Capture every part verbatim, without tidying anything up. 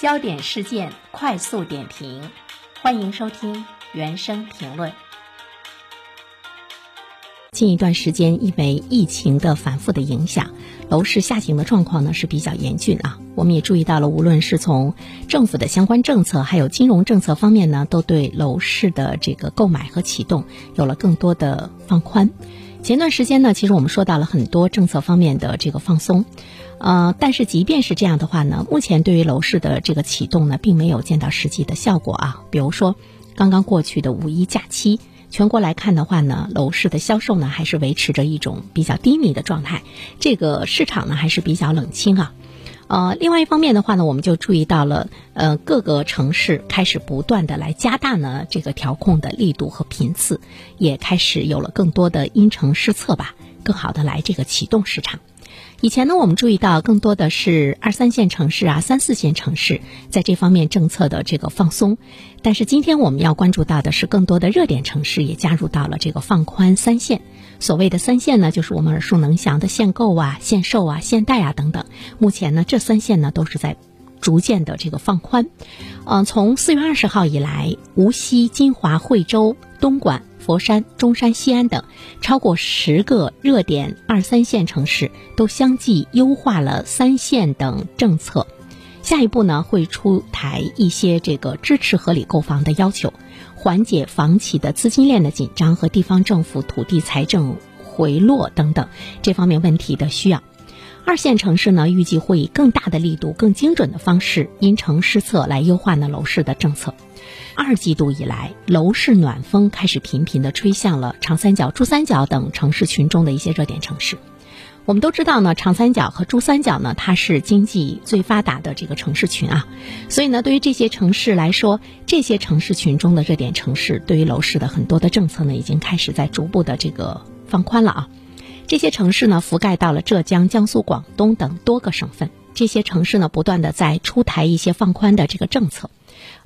焦点事件快速点评，欢迎收听原声评论。近一段时间，因为疫情的反复的影响，楼市下行的状况呢是比较严峻啊。我们也注意到了，无论是从政府的相关政策，还有金融政策方面呢，都对楼市的这个购买和启动有了更多的放宽。前段时间呢，其实我们说到了很多政策方面的这个放松，呃，但是即便是这样的话呢，目前对于楼市的这个启动呢，并没有见到实际的效果啊。比如说，刚刚过去的五一假期，全国来看的话呢，楼市的销售呢还是维持着一种比较低迷的状态，这个市场呢还是比较冷清啊。呃，另外一方面的话呢，我们就注意到了，呃，各个城市开始不断的来加大呢这个调控的力度和频次，也开始有了更多的因城施策吧，更好的来这个启动市场。以前呢，我们注意到更多的是二三线城市啊、三四线城市在这方面政策的这个放松，但是今天我们要关注到的是更多的热点城市也加入到了这个放宽三线。所谓的三线呢，就是我们耳熟能详的限购啊、限售啊、限贷啊等等。目前呢，这三线呢都是在逐渐的这个放宽。嗯、呃，从四月二十号以来，无锡、金华、惠州、东莞、佛山、中山、西安等超过十个热点二三线城市都相继优化了三线等政策。下一步呢，会出台一些这个支持合理购房的要求，缓解房企的资金链的紧张和地方政府土地财政回落等等这方面问题的需要。二线城市呢，预计会以更大的力度、更精准的方式，因城施策来优化呢楼市的政策。二季度以来，楼市暖风开始频频地吹向了长三角、珠三角等城市群中的一些热点城市。我们都知道呢，长三角和珠三角呢，它是经济最发达的这个城市群啊，所以呢，对于这些城市来说，这些城市群中的热点城市，对于楼市的很多的政策呢，已经开始在逐步的这个放宽了啊。这些城市呢，覆盖到了浙江、江苏、广东等多个省份。这些城市呢，不断的在出台一些放宽的这个政策，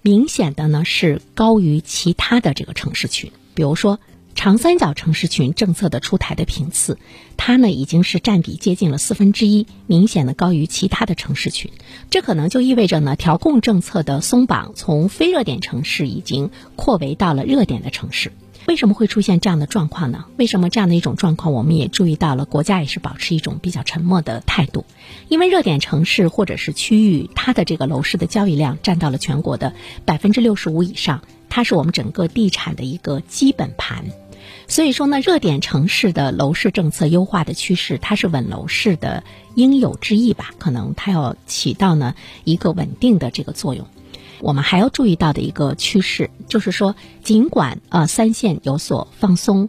明显的呢是高于其他的这个城市群。比如说，长三角城市群政策的出台的频次，它呢已经是占比接近了四分之一，明显的高于其他的城市群。这可能就意味着呢，调控政策的松绑从非热点城市已经扩围到了热点的城市。为什么会出现这样的状况呢？为什么这样的一种状况，我们也注意到了，国家也是保持一种比较沉默的态度。因为热点城市或者是区域，它的这个楼市的交易量占到了全国的 百分之六十五 以上，它是我们整个地产的一个基本盘。所以说呢，热点城市的楼市政策优化的趋势，它是稳楼市的应有之义吧，可能它要起到呢一个稳定的这个作用。我们还要注意到的一个趋势，就是说，尽管呃三线有所放松，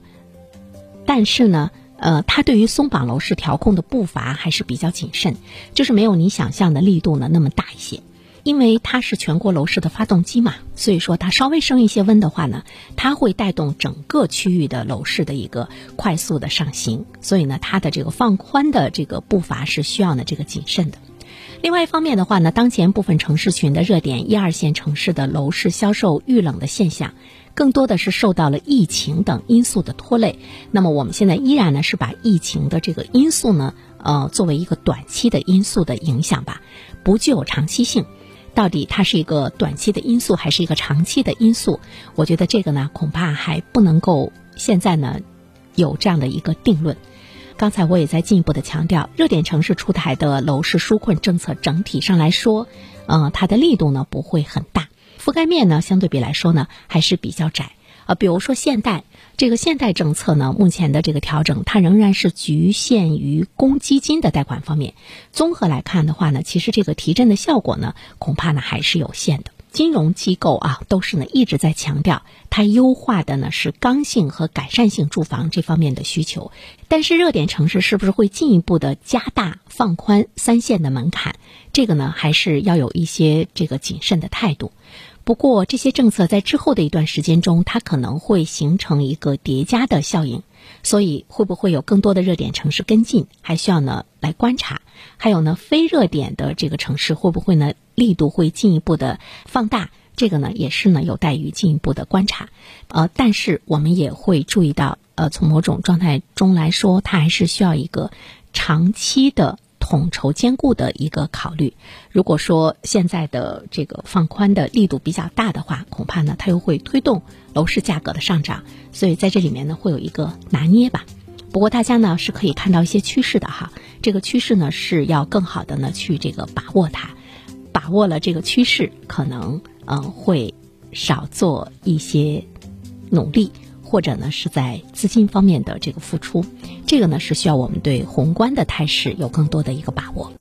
但是呢，呃，它对于松绑楼市调控的步伐还是比较谨慎，就是没有你想象的力度呢那么大一些。因为它是全国楼市的发动机嘛，所以说它稍微升一些温的话呢，它会带动整个区域的楼市的一个快速的上行，所以呢，它的这个放宽的这个步伐是需要呢这个谨慎的。另外一方面的话呢，当前部分城市群的热点一二线城市的楼市销售遇冷的现象，更多的是受到了疫情等因素的拖累。那么我们现在依然呢是把疫情的这个因素呢，呃，作为一个短期的因素的影响吧，不具有长期性。到底它是一个短期的因素还是一个长期的因素？我觉得这个呢，恐怕还不能够现在呢有这样的一个定论。刚才我也在进一步的强调，热点城市出台的楼市纾困政策整体上来说，呃，它的力度呢不会很大，覆盖面呢相对比来说呢还是比较窄。呃，比如说限贷，这个限贷政策呢，目前的这个调整，它仍然是局限于公积金的贷款方面。综合来看的话呢，其实这个提振的效果呢，恐怕呢还是有限的。金融机构啊，都是呢一直在强调，它优化的呢是刚性和改善性住房这方面的需求。但是热点城市是不是会进一步的加大放宽三线的门槛？这个呢，还是要有一些这个谨慎的态度。不过这些政策在之后的一段时间中，它可能会形成一个叠加的效应，所以会不会有更多的热点城市跟进，还需要呢来观察。还有呢，非热点的这个城市会不会呢力度会进一步的放大，这个呢也是呢有待于进一步的观察。呃，但是我们也会注意到，呃，从某种状态中来说，它还是需要一个长期的统筹兼顾的一个考虑。如果说现在的这个放宽的力度比较大的话，恐怕呢它又会推动楼市价格的上涨，所以在这里面呢会有一个拿捏吧。不过大家呢是可以看到一些趋势的哈，这个趋势呢是要更好的呢去这个把握它，把握了这个趋势，可能嗯、呃、会少做一些努力，或者呢是在资金方面的这个付出，这个呢是需要我们对宏观的态势有更多的一个把握。